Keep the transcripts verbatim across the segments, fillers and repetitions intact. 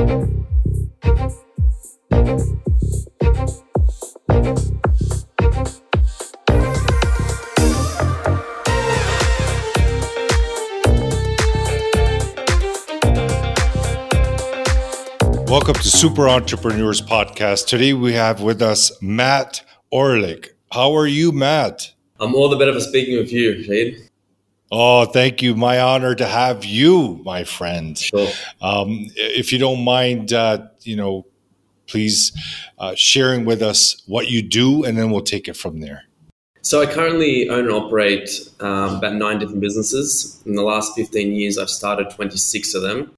Welcome to Super Entrepreneurs Podcast. Today we have with us Matt Orlik. How are you, Matt? I'm all the better for speaking with you, Shade. Oh, thank you. My honor to have you, my friend. Sure. Um, if you don't mind, uh, you know, please uh, sharing with us what you do, and then we'll take it from there. So I currently own and operate um, about nine different businesses. In the last fifteen years, I've started twenty-six of them.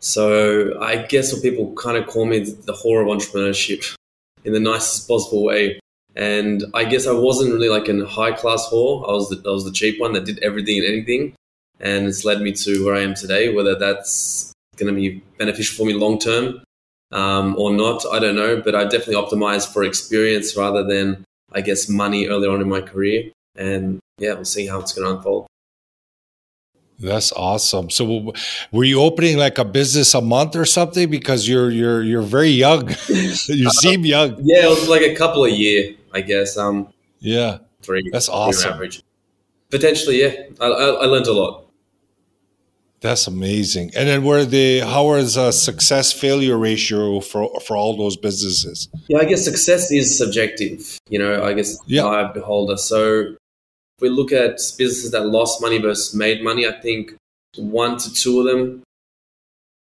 So I guess what people kind of call me the whore of entrepreneurship in the nicest possible way. And I guess I wasn't really like a high-class whore. I was the, I was the cheap one that did everything and anything. And it's led me to where I am today. Whether that's going to be beneficial for me long-term um, or not, I don't know. But I definitely optimized for experience rather than, I guess, money earlier on in my career. And yeah, we'll see how it's going to unfold. That's awesome. So were you opening like a business a month or something? Because you're you're you're very young. You seem young. Yeah, it was like a couple a year, I guess. Um, yeah, three. That's awesome. Average. Potentially, yeah. I, I, I learned a lot. That's amazing. And then where the how is a success failure ratio for for all those businesses? Yeah, I guess success is subjective. You know, I guess yeah. Eye beholder. So. If we look at businesses that lost money versus made money, I think one to two of them,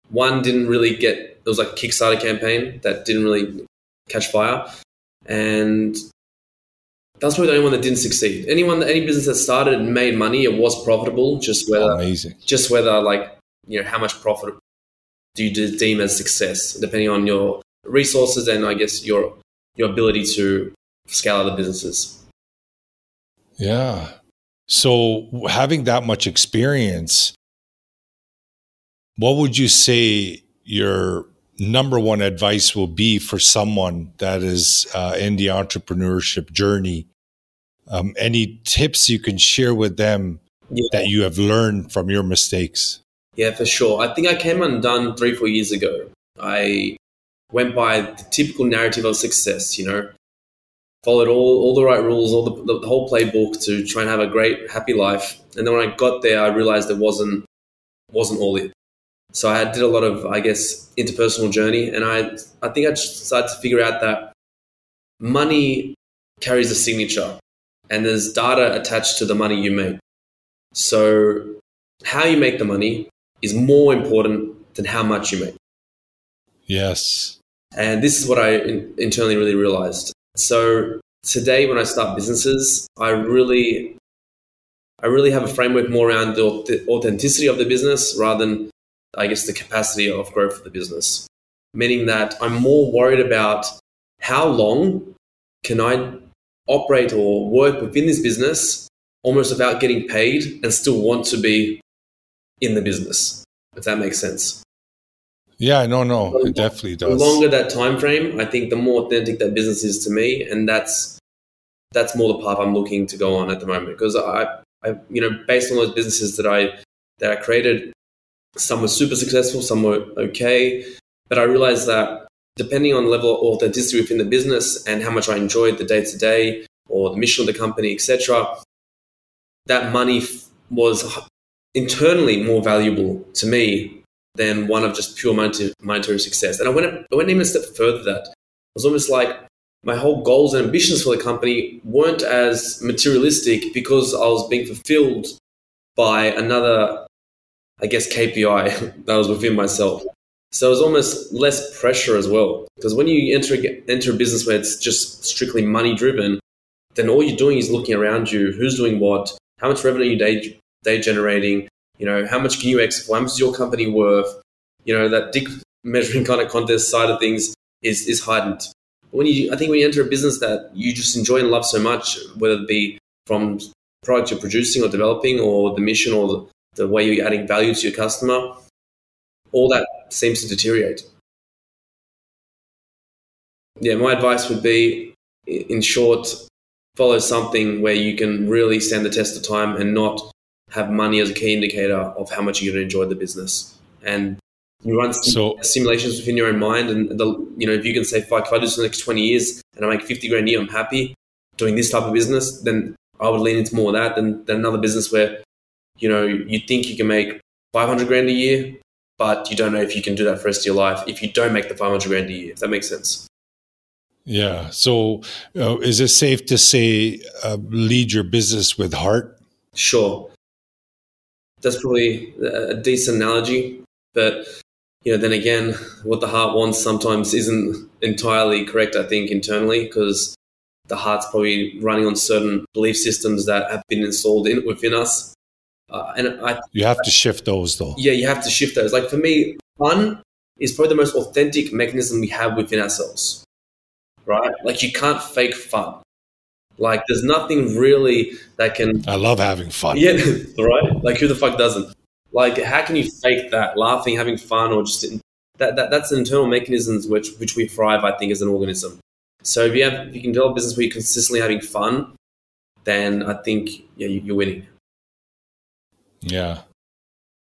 one didn't really get, it was like a Kickstarter campaign that didn't really catch fire. And that's probably the only one that didn't succeed. Anyone, any business that started and made money, it was profitable, just whether, Amazing. just whether like, you know, how much profit do you deem as success, depending on your resources and I guess your, your ability to scale other businesses. Yeah. So having that much experience, what would you say your number one advice will be for someone that is uh, in the entrepreneurship journey? Um, any tips you can share with them yeah. that you have learned from your mistakes? Yeah, for sure. I think I came undone three, four years ago. I went by the typical narrative of success, you know, followed all, all the right rules, all the, the whole playbook to try and have a great, happy life. And then when I got there, I realized it wasn't wasn't all it. So I did a lot of, I guess, interpersonal journey. And I, I think I just started to figure out that money carries a signature and there's data attached to the money you make. So how you make the money is more important than how much you make. Yes. And this is what I in, internally really realized. So today when I start businesses, I really I really have a framework more around the authenticity of the business rather than, I guess, the capacity of growth of the business, meaning that I'm more worried about how long can I operate or work within this business almost without getting paid and still want to be in the business, if that makes sense. Yeah, no, no, it definitely does. The longer that time frame, I think the more authentic that business is to me, and that's that's more the path I'm looking to go on at the moment. Because I, I, you know, based on those businesses that I that I created, some were super successful, some were okay, but I realized that depending on the level of authenticity within the business and how much I enjoyed the day to day or the mission of the company, et cetera, that money was internally more valuable to me than one of just pure monetary success. And I went I went even a step further than that. It was almost like my whole goals and ambitions for the company weren't as materialistic because I was being fulfilled by another, I guess, K P I that was within myself. So it was almost less pressure as well. Because when you enter, enter a business where it's just strictly money-driven, then all you're doing is looking around you, who's doing what, how much revenue you're day, day generating, you know, how much can you exit? How much is your company worth? You know, that dick measuring kind of contest side of things is is heightened. But when you, I think when you enter a business that you just enjoy and love so much, whether it be from product you're producing or developing or the mission or the, the way you're adding value to your customer, all that seems to deteriorate. Yeah, my advice would be, in short, follow something where you can really stand the test of time and not have money as a key indicator of how much you're going to enjoy the business. And You run so, simulations within your own mind, and the, you know, if you can say, "Fuck, if I do this in the next twenty years and I make fifty grand a year, I'm happy doing this type of business," then I would lean into more of that than, than another business where, you know, you think you can make five hundred grand a year, but you don't know if you can do that for the rest of your life if you don't make the five hundred grand a year. If that makes sense. Yeah. So, uh, is it safe to say uh, lead your business with heart? Sure. That's probably a decent analogy, but. You know, then again, what the heart wants sometimes isn't entirely correct, I think, internally, because the heart's probably running on certain belief systems that have been installed in within us. Uh, and I, You have I, to shift those, though. Yeah, you have to shift those. Like, for me, fun is probably the most authentic mechanism we have within ourselves, right? Like, you can't fake fun. Like, there's nothing really that can... I love having fun. Yeah, right? Like, who the fuck doesn't? Like, how can you fake that? Laughing, having fun, or just that, that that's an internal mechanisms which which we thrive, I think, as an organism. So if you have if you can develop a business where you're consistently having fun, then I think yeah, you, you're winning. Yeah.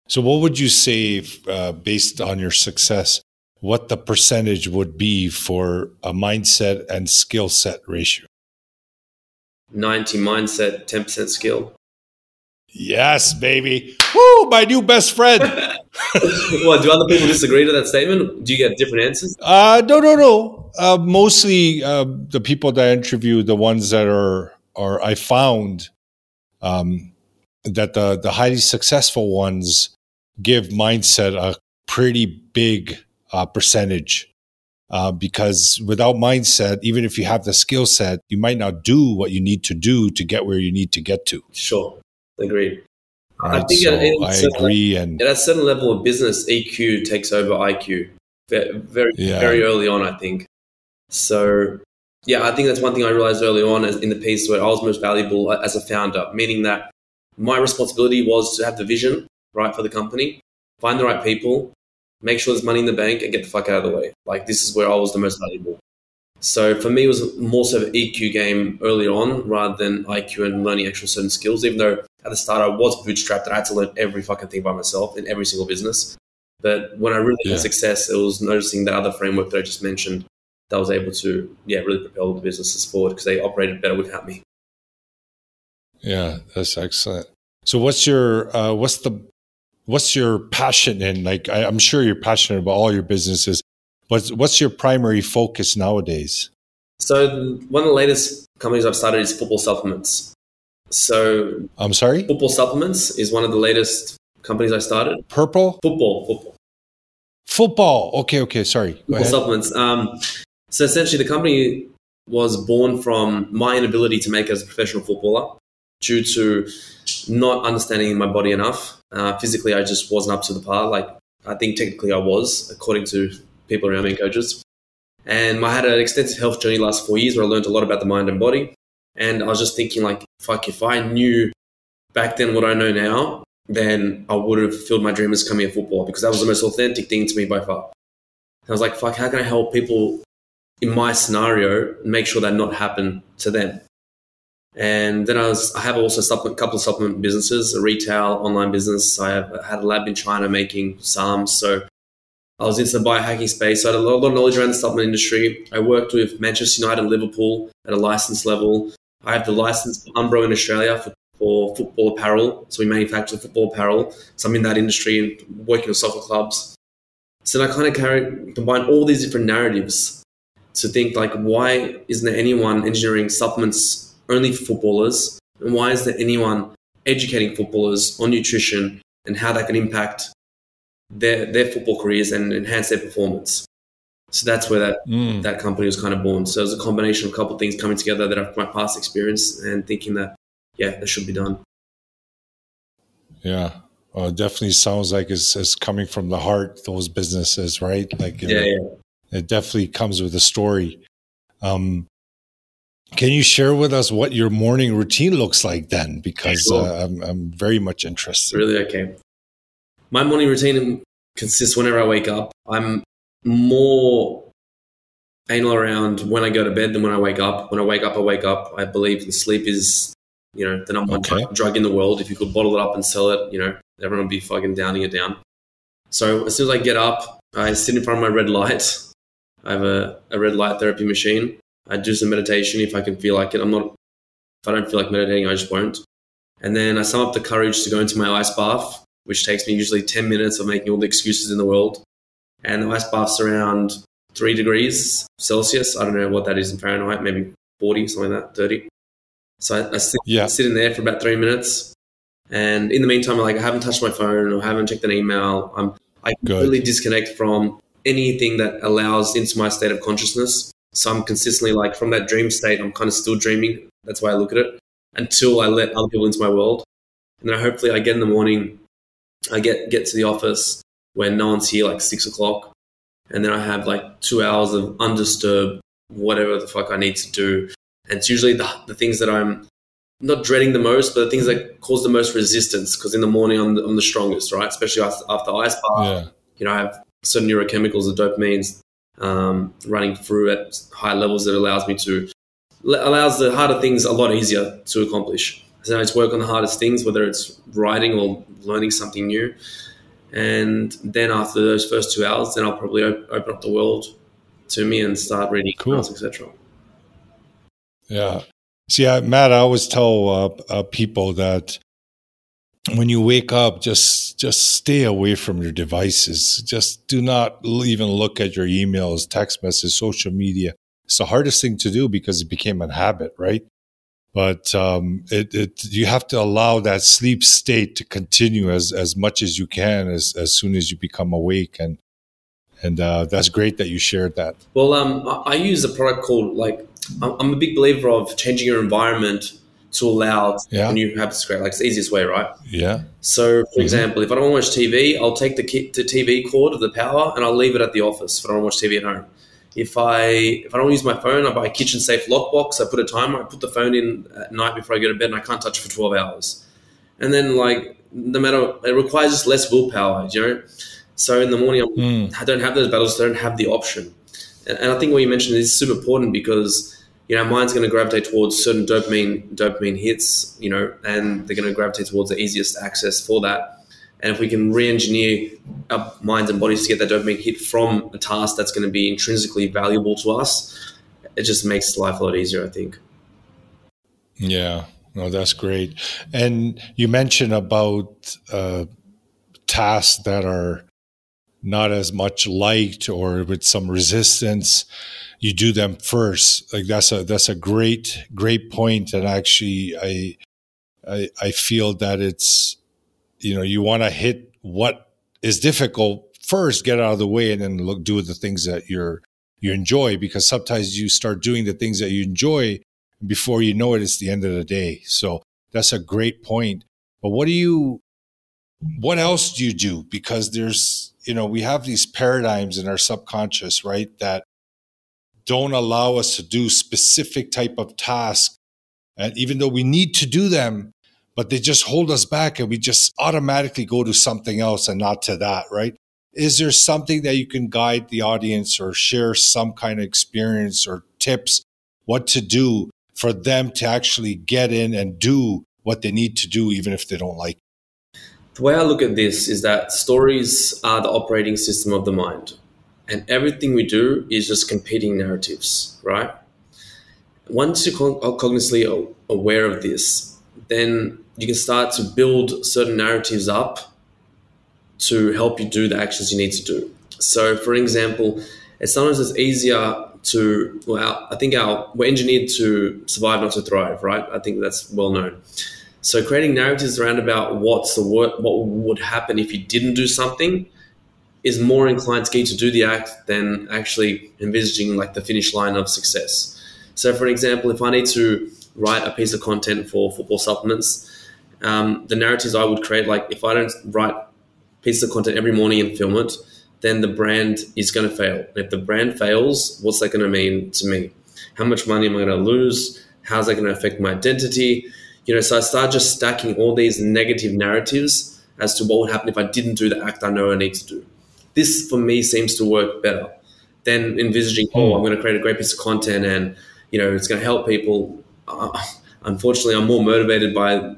So what would you say, uh, based on your success, what the percentage would be for a mindset and skill set ratio? ninety mindset, ten percent skill. Yes, baby. Woo, my new best friend. Well, do other people disagree to that statement? Do you get different answers? Uh, no, no, no. Uh, mostly uh, the people that I interview, the ones that are, are I found um, that the, the highly successful ones give mindset a pretty big uh, percentage uh, because without mindset, even if you have the skill set, you might not do what you need to do to get where you need to get to. Sure. Agreed. Right, I think so at, I agree, level, and at a certain level of business, E Q takes over I Q very, yeah. very early on, I think. So, yeah, I think that's one thing I realized early on is in the piece where I was most valuable as a founder, meaning that my responsibility was to have the vision, right, for the company, find the right people, make sure there's money in the bank, and get the fuck out of the way. Like, this is where I was the most valuable. So for me, it was more so an E Q game earlier on rather than I Q and learning actual certain skills, even though at the start I was bootstrapped and I had to learn every fucking thing by myself in every single business. But when I really yeah. had success, it was noticing that other framework that I just mentioned that I was able to, yeah, really propel the businesses forward because they operated better without me. Yeah, that's excellent. So what's your, uh, what's the, what's your passion in? Like, I, I'm sure you're passionate about all your businesses. What's, what's your primary focus nowadays? So one of the latest companies I've started is football supplements. So I'm sorry? Football supplements is one of the latest companies I started. Purple? Football. Football. Football. Okay, okay. Sorry. Go football ahead. Supplements. Um, so essentially the company was born from my inability to make it as a professional footballer due to not understanding my body enough. Uh, physically, I just wasn't up to the par. Like, I think technically I was, according to people around me and coaches. And I had an extensive health journey the last four years where I learned a lot about the mind and body. And I was just thinking, like, fuck, if I knew back then what I know now, then I would have fulfilled my dream as becoming a footballer because that was the most authentic thing to me by far. And I was like, fuck, how can I help people in my scenario make sure that not happen to them? And then I was, I have also a couple of supplement businesses, a retail online business. I have I had a lab in China making SARMs. So I was into the biohacking space. So I had a lot of knowledge around the supplement industry. I worked with Manchester United and Liverpool at a license level. I have the license for Umbro in Australia for, for football apparel. So we manufacture football apparel. So I'm in that industry and working with soccer clubs. So then I kind of carry, combine all these different narratives to think, like, why isn't there anyone engineering supplements only for footballers? And why is there anyone educating footballers on nutrition and how that can impact their their football careers and enhance their performance? So that's where that mm. that company was kind of born. So it was a combination of a couple of things coming together that are my past experience and thinking that, yeah, that should be done. Yeah. Well, it definitely sounds like it's, it's coming from the heart, those businesses, right? Like, yeah, know, yeah. It definitely comes with a story. Um, can you share with us what your morning routine looks like then? Because sure. uh, I'm, I'm very much interested. Really? Okay. My morning routine consists whenever I wake up. I'm more anal around when I go to bed than when I wake up. When I wake up, I wake up. I believe that sleep is, you know, the number one okay. drug in the world. If you could bottle it up and sell it, you know, everyone would be fucking downing it down. So as soon as I get up, I sit in front of my red light. I have a, a red light therapy machine. I do some meditation if I can feel like it. I'm not, if I don't feel like meditating, I just won't. And then I sum up the courage to go into my ice bath, which takes me usually ten minutes of making all the excuses in the world. And the ice bath's around three degrees Celsius. I don't know what that is in Fahrenheit, maybe forty, something like that, thirty. So I, I sit, yeah. sit in there for about three minutes. And in the meantime, like I haven't touched my phone or haven't checked an email. I'm, I Good. really disconnect from anything that allows into my state of consciousness. So I'm consistently like from that dream state, I'm kind of still dreaming. That's why I look at it until I let other people into my world. And then hopefully I get in the morning, I get, get to the office where no one's here, like six o'clock. And then I have like two hours of undisturbed, whatever the fuck I need to do. And it's usually the, the things that I'm not dreading the most, but the things that cause the most resistance, because in the morning I'm the, I'm the strongest, right? Especially after, after ice bath, yeah. you know, I have certain neurochemicals of dopamines um, running through at high levels that allows me to, allows the harder things a lot easier to accomplish. So I just work on the hardest things, whether it's writing or learning something new. And then after those first two hours, then I'll probably op- open up the world to me and start reading cool. books, et cetera. Yeah. See, I, Matt, I always tell uh, uh, people that when you wake up, just just stay away from your devices. Just do not even look at your emails, text messages, social media. It's the hardest thing to do because it became a habit, right? But um, it, it you have to allow that sleep state to continue as, as much as you can as, as soon as you become awake. And and uh, that's great that you shared that. Well, um, I, I use a product called like, I'm a big believer of changing your environment to allow yeah. new habits to create. Like it's the easiest way, right? Yeah. So, for mm-hmm. example, if I don't watch T V, I'll take the, key, the T V cord of the power and I'll leave it at the office if I don't watch T V at home. If I if I don't use my phone, I buy a kitchen-safe lockbox. I put a timer. I put the phone in at night before I go to bed and I can't touch it for twelve hours. And then, like, no matter, it requires just less willpower, you know? So, in the morning, mm. I don't have those battles. I don't have the option. And I think what you mentioned is super important because, you know, our mind's going to gravitate towards certain dopamine dopamine hits, you know, and they're going to gravitate towards the easiest access for that. And if we can re-engineer our minds and bodies to get that dopamine hit from a task that's going to be intrinsically valuable to us, it just makes life a lot easier, I think. Yeah, no, that's great. And you mentioned about uh, tasks that are not as much liked or with some resistance, you do them first. Like that's a, that's a great, great point. And actually I, I, I feel that it's, you know, you want to hit what is difficult first, get out of the way and then look, do the things that you're, you enjoy, because sometimes you start doing the things that you enjoy before you know it, it's the end of the day. So that's a great point. But what do you, what else do you do? Because there's, you know, we have these paradigms in our subconscious, right, that don't allow us to do specific type of tasks. And even though we need to do them, but they just hold us back and we just automatically go to something else and not to that, right? Is there something that you can guide the audience or share some kind of experience or tips, what to do for them to actually get in and do what they need to do, even if they don't like it? The way I look at this is that stories are the operating system of the mind, and everything we do is just competing narratives, right? Once you're con- cognitively aware of this, then you can start to build certain narratives up to help you do the actions you need to do. So, for example, it's sometimes it's easier to, well, I think our, we're engineered to survive, not to thrive, right? I think that's well known. So creating narratives around about what's the wor- what would happen if you didn't do something is more inclined to get you to do the act than actually envisaging like the finish line of success. So for example, if I need to write a piece of content for football supplements, um, the narratives I would create, like if I don't write pieces of content every morning and film it, then the brand is going to fail. And if the brand fails, what's that going to mean to me? How much money am I going to lose? How's that going to affect my identity? You know, so I start just stacking all these negative narratives as to what would happen if I didn't do the act I know I need to do. This, for me, seems to work better than envisaging, oh, I'm going to create a great piece of content and, you know, it's going to help people. Uh, unfortunately, I'm more motivated by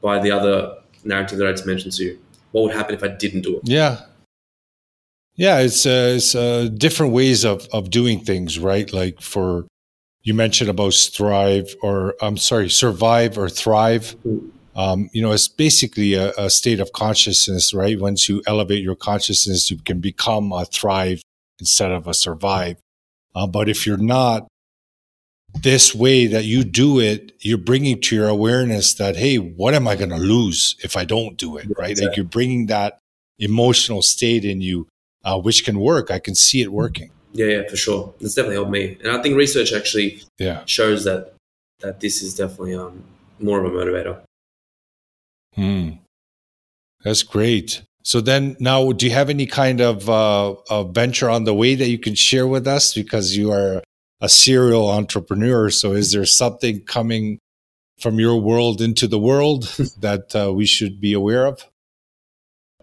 by the other narrative that I just mentioned to you. What would happen if I didn't do it? Yeah. Yeah, it's uh, it's uh, different ways of of doing things, right? Like for you mentioned about thrive, or I'm sorry, survive or thrive. Um, you know, it's basically a, a state of consciousness, right? Once you elevate your consciousness, you can become a thrive instead of a survive. Uh, but if you're not this way that you do it, you're bringing to your awareness that, hey, what am I going to lose if I don't do it, right? Exactly. Like you're bringing that emotional state in you, uh, which can work. I can see it working. Yeah, yeah, for sure. It's definitely helped me. And I think research actually yeah. shows that that this is definitely um, more of a motivator. Hmm. That's great. So then now, do you have any kind of uh, a venture on the way that you can share with us? Because you are a serial entrepreneur. So is there something coming from your world into the world that uh, we should be aware of?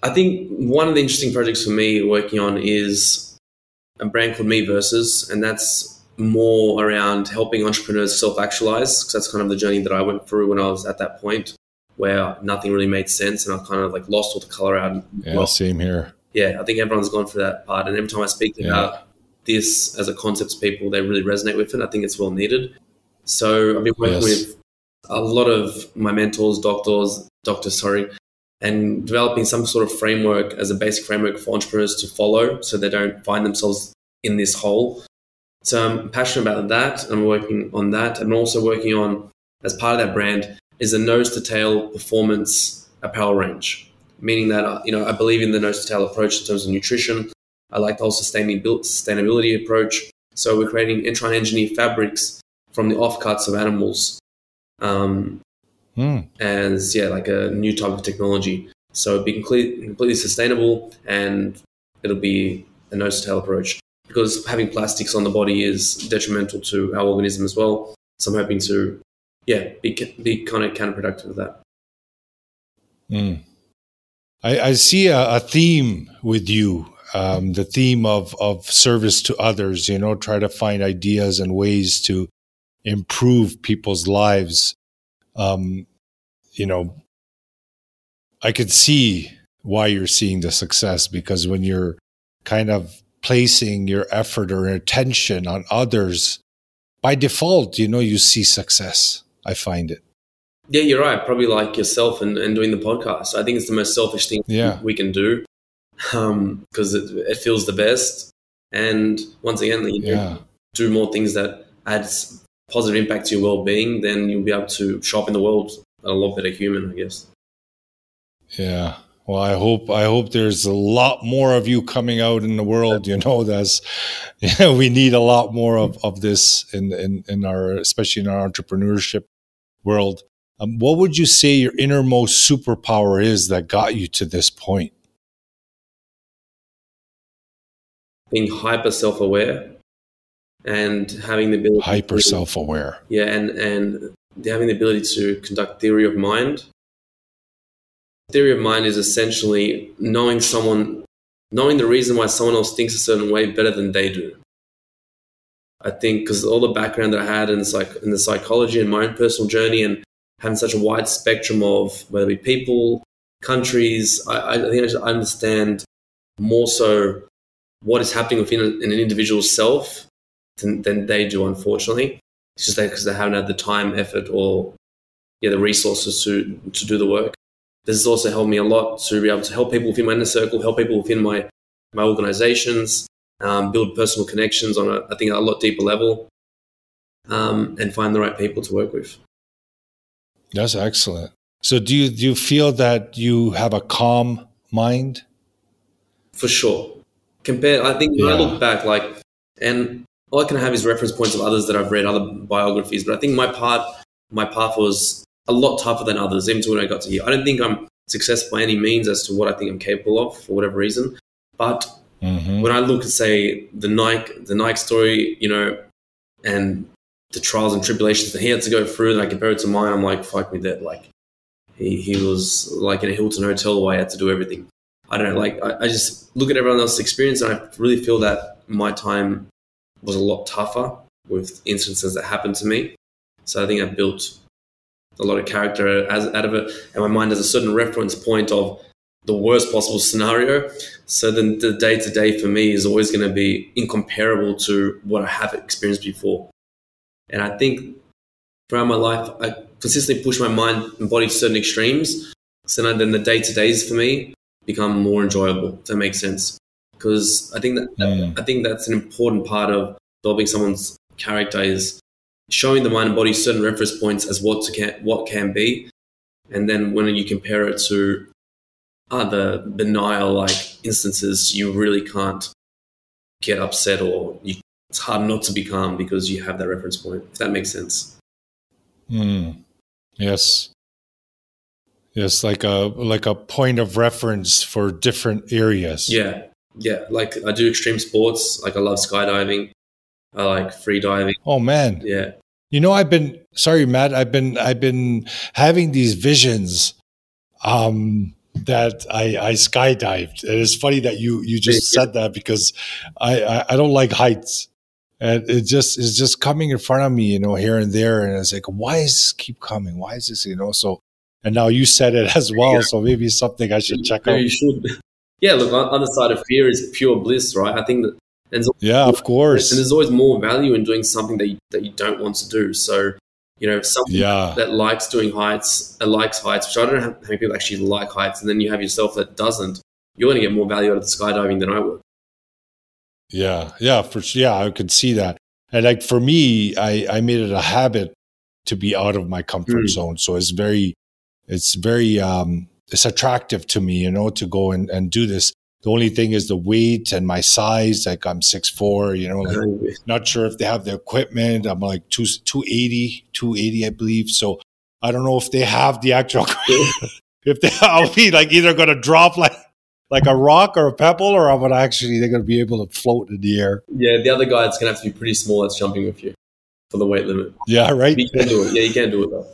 I think one of the interesting projects for me working on is a brand called Me Versus, and that's more around helping entrepreneurs self-actualize, because that's kind of the journey that I went through when I was at that point where nothing really made sense and I kind of like lost all the color out. Yeah, well, same here. Yeah, I think everyone's gone through that part, and every time I speak yeah. about this as a concept to people, they really resonate with it. I think it's well needed. So I've been working yes. with a lot of my mentors, doctors, doctors, sorry, and developing some sort of framework as a basic framework for entrepreneurs to follow so they don't find themselves in this hole. So I'm passionate about that. I'm working on that. I'm also working on, as part of that brand, is a nose-to-tail performance apparel range, meaning that, you know, I believe in the nose-to-tail approach in terms of nutrition. I like the whole sustainability approach. So we're creating and trying to engineer fabrics from the offcuts of animals um, mm. as, yeah, like a new type of technology. So it'll be completely, completely sustainable, and it'll be a nose-to-tail approach, because having plastics on the body is detrimental to our organism as well. So I'm hoping to, yeah, be, be kind of counterproductive with that. Mm. I, I see a, a theme with you. Um, the theme of, of service to others, you know, try to find ideas and ways to improve people's lives. Um, you know, I could see why you're seeing the success, because when you're kind of placing your effort or attention on others, by default, you know, you see success. I find it. Yeah, you're right. Probably like yourself and, and doing the podcast. I think it's the most selfish thing yeah. we can do. Um, because it, it feels the best, and once again, you yeah. do more things that adds positive impact to your well-being, then you'll be able to shop in the world a lot better human, I guess. Yeah. Well, I hope I hope there's a lot more of you coming out in the world. You know, that's yeah, we need a lot more of, of this in in in our, especially in our entrepreneurship world. Um, what would you say your innermost superpower is that got you to this point? Being hyper self-aware and having the ability hyper to, self-aware yeah and and having the ability to conduct theory of mind. Theory of mind is essentially knowing someone knowing the reason why someone else thinks a certain way better than they do. I think because all the background that I had in the, psych, in the psychology and my own personal journey, and having such a wide spectrum of whether it be people, countries, I, I think I just understand more so what is happening within an individual's self than, than they do, unfortunately. It's just that because they haven't had the time, effort, or yeah, the resources to to do the work. This has also helped me a lot to be able to help people within my inner circle, help people within my, my organizations, um, build personal connections on, a, I think, a lot deeper level, um, and find the right people to work with. That's excellent. So do you, do you feel that you have a calm mind? For sure. Compare, I think when yeah. I look back, like, and all I can have is reference points of others that I've read, other biographies. But I think my part, my path was a lot tougher than others, even to when I got to here. I don't think I'm successful by any means as to what I think I'm capable of for whatever reason. But mm-hmm. when I look at, say, the Nike, the Nike story, you know, and the trials and tribulations that he had to go through, and I compare it to mine, I'm like, fuck me, that like he he was like in a Hilton hotel where I had to do everything. I don't know, like, I, I just look at everyone else's experience, and I really feel that my time was a lot tougher with instances that happened to me. So I think I built a lot of character as, out of it, and my mind has a certain reference point of the worst possible scenario. So then the day-to-day for me is always going to be incomparable to what I have experienced before. And I think throughout my life, I consistently push my mind and body to certain extremes. So then the day-to-days for me become more enjoyable, if that makes sense. Because I think that, mm. I think that's an important part of developing someone's character, is showing the mind and body certain reference points as what to can, what can be. And then when you compare it to other denial-like instances, you really can't get upset, or you, it's hard not to be calm because you have that reference point, if that makes sense. Mm. Yes. Yes, like a like a point of reference for different areas. Yeah, yeah. Like I do extreme sports. Like I love skydiving. I like free diving. Oh, man. Yeah. You know, I've been, sorry, Matt, I've been I've been having these visions um, that I, I skydived. And it's funny that you you just yeah. said that, because I, I, I don't like heights. And it just is just coming in front of me, you know, here and there. And it's like, why is this keep coming? Why is this, you know? So, and now you said it as well. Yeah. So maybe it's something I should check yeah, out. You should. Yeah, look, on the other side of fear is pure bliss, right? I think that. And yeah, of course. And there's always more value in doing something that you, that you don't want to do. So, you know, someone yeah. that likes doing heights, uh, likes heights, which I don't know how many people actually like heights, and then you have yourself that doesn't, you're going to get more value out of the skydiving than I would. Yeah, yeah, for sure. Yeah, I could see that. And like for me, I, I made it a habit to be out of my comfort mm. zone. So it's very, it's very, um, it's attractive to me, you know, to go and, and do this. The only thing is the weight and my size. Like I'm six foot four, you know, like not sure if they have the equipment. I'm like two, two eighty, two eighty, I believe. So I don't know if they have the actual, if they, I'll be like either going to drop like, like a rock or a pebble, or I'm going to actually, they're going to be able to float in the air. Yeah. The other guy, it's going to have to be pretty small that's jumping with you for the weight limit. Yeah. Right. You can do it. Yeah. You can do it though.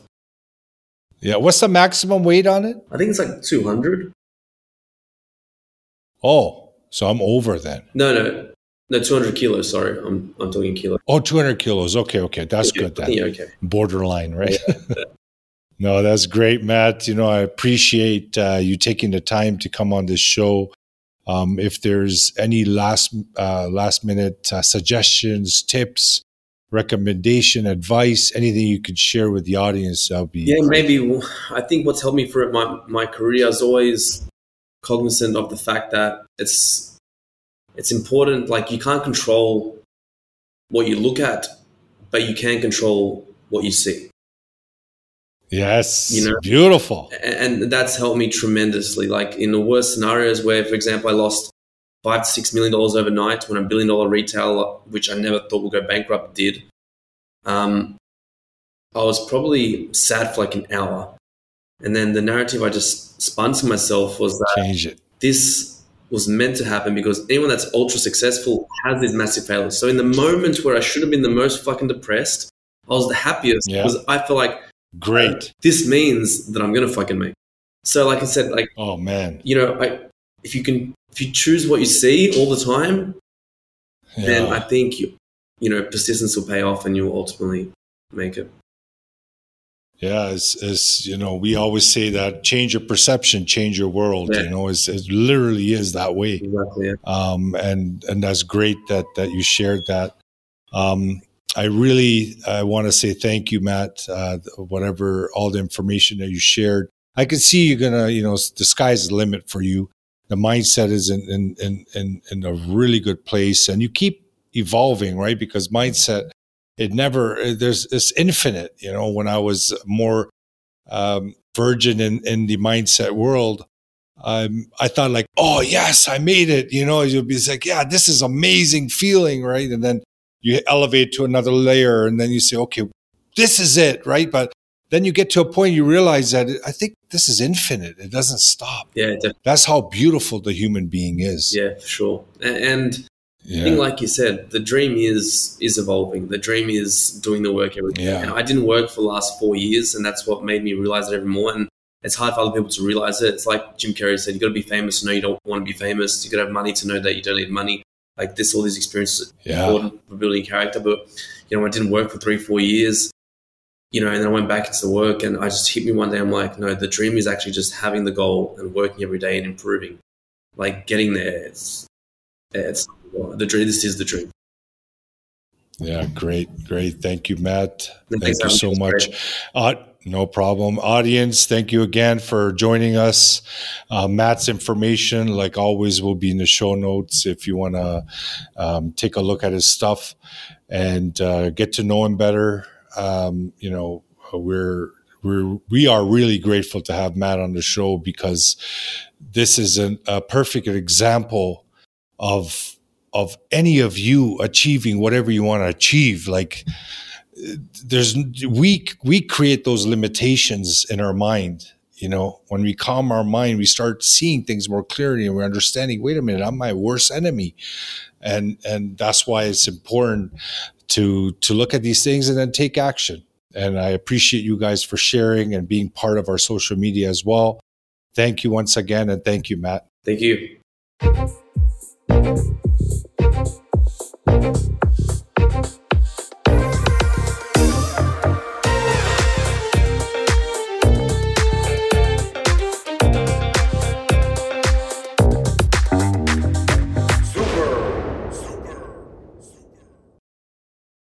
Yeah. What's the maximum weight on it? I think it's like two hundred. Oh, so I'm over then. No, no. No, two hundred kilos. Sorry. I'm I'm talking kilos. Oh, two hundred kilos. Okay, okay. That's yeah, good then. Yeah, okay. Borderline, right? Yeah. No, that's great, Matt. You know, I appreciate uh, you taking the time to come on this show. Um, if there's any last, uh, last minute uh, suggestions, tips, recommendation, advice, anything you could share with the audience, that'll be Yeah, great. Maybe. I think what's helped me for my, my career is always cognizant of the fact that it's it's important. Like, you can't control what you look at, but you can control what you see. Yes, you know, beautiful. And, and that's helped me tremendously. Like in the worst scenarios, where, for example, I lost five to six million dollars overnight when a billion dollar retailer, which I never thought would go bankrupt, did. Um, I was probably sad for like an hour. And then the narrative I just spun to myself was that Change it. This was meant to happen, because anyone that's ultra successful has these massive failures. So in the moment where I should have been the most fucking depressed, I was the happiest, yeah. because I felt like, great, this means that I'm going to fucking make. So like I said, like, oh man, you know, I, if you can, if you choose what you see all the time, yeah. then I think, you, you know, persistence will pay off and you'll ultimately make it. Yeah, it's, it's, you know, we always say that change your perception, change your world, yeah. you know, it's, it literally is that way. Exactly, yeah. Um, and, and that's great that, that you shared that. Um, I really, I want to say thank you, Matt, uh, whatever, all the information that you shared. I can see you're going to, you know, the sky's the limit for you. The mindset is in, in, in, in, in a really good place, and you keep evolving, right? Because mindset, It never, there's it's infinite, you know. When I was more um, virgin in, in the mindset world, um, I thought like, oh, yes, I made it. You know, you'll be like, yeah, this is amazing feeling, right? And then you elevate to another layer, and then you say, okay, this is it, right? But then you get to a point, you realize that I think this is infinite. It doesn't stop. Yeah, definitely. That's how beautiful the human being is. Yeah, sure. And Yeah. I think, like you said, the dream is is evolving. The dream is doing the work every day. Yeah. And I didn't work for the last four years, and that's what made me realize it even more. And it's hard for other people to realize it. It's like Jim Carrey said, you got to be famous to know you don't want to be famous. You got to have money to know that you don't need money. Like this, all these experiences are yeah. important for building character. But, you know, I didn't work for three, four years. you know, and I went back into the work, and I just hit me one day. I'm like, no, the dream is actually just having the goal and working every day and improving, like getting there. It's, it's the dream. This is the dream. Yeah. Great. Great. Thank you, Matt. Thank Thanks, you so much. Uh, no problem. Audience, thank you again for joining us. Uh, Matt's information, like always, will be in the show notes if you want to um, take a look at his stuff and uh, get to know him better. Um, you know, we're, we're, we are really grateful to have Matt on the show, because this is an, a perfect example of, of any of you achieving whatever you want to achieve. Like there's, we, we create those limitations in our mind. You know, when we calm our mind, we start seeing things more clearly, and we're understanding, wait a minute, I'm my worst enemy. And, and that's why it's important to to look at these things and then take action. And I appreciate you guys for sharing and being part of our social media as well. Thank you once again, and thank you, Matt. Thank you.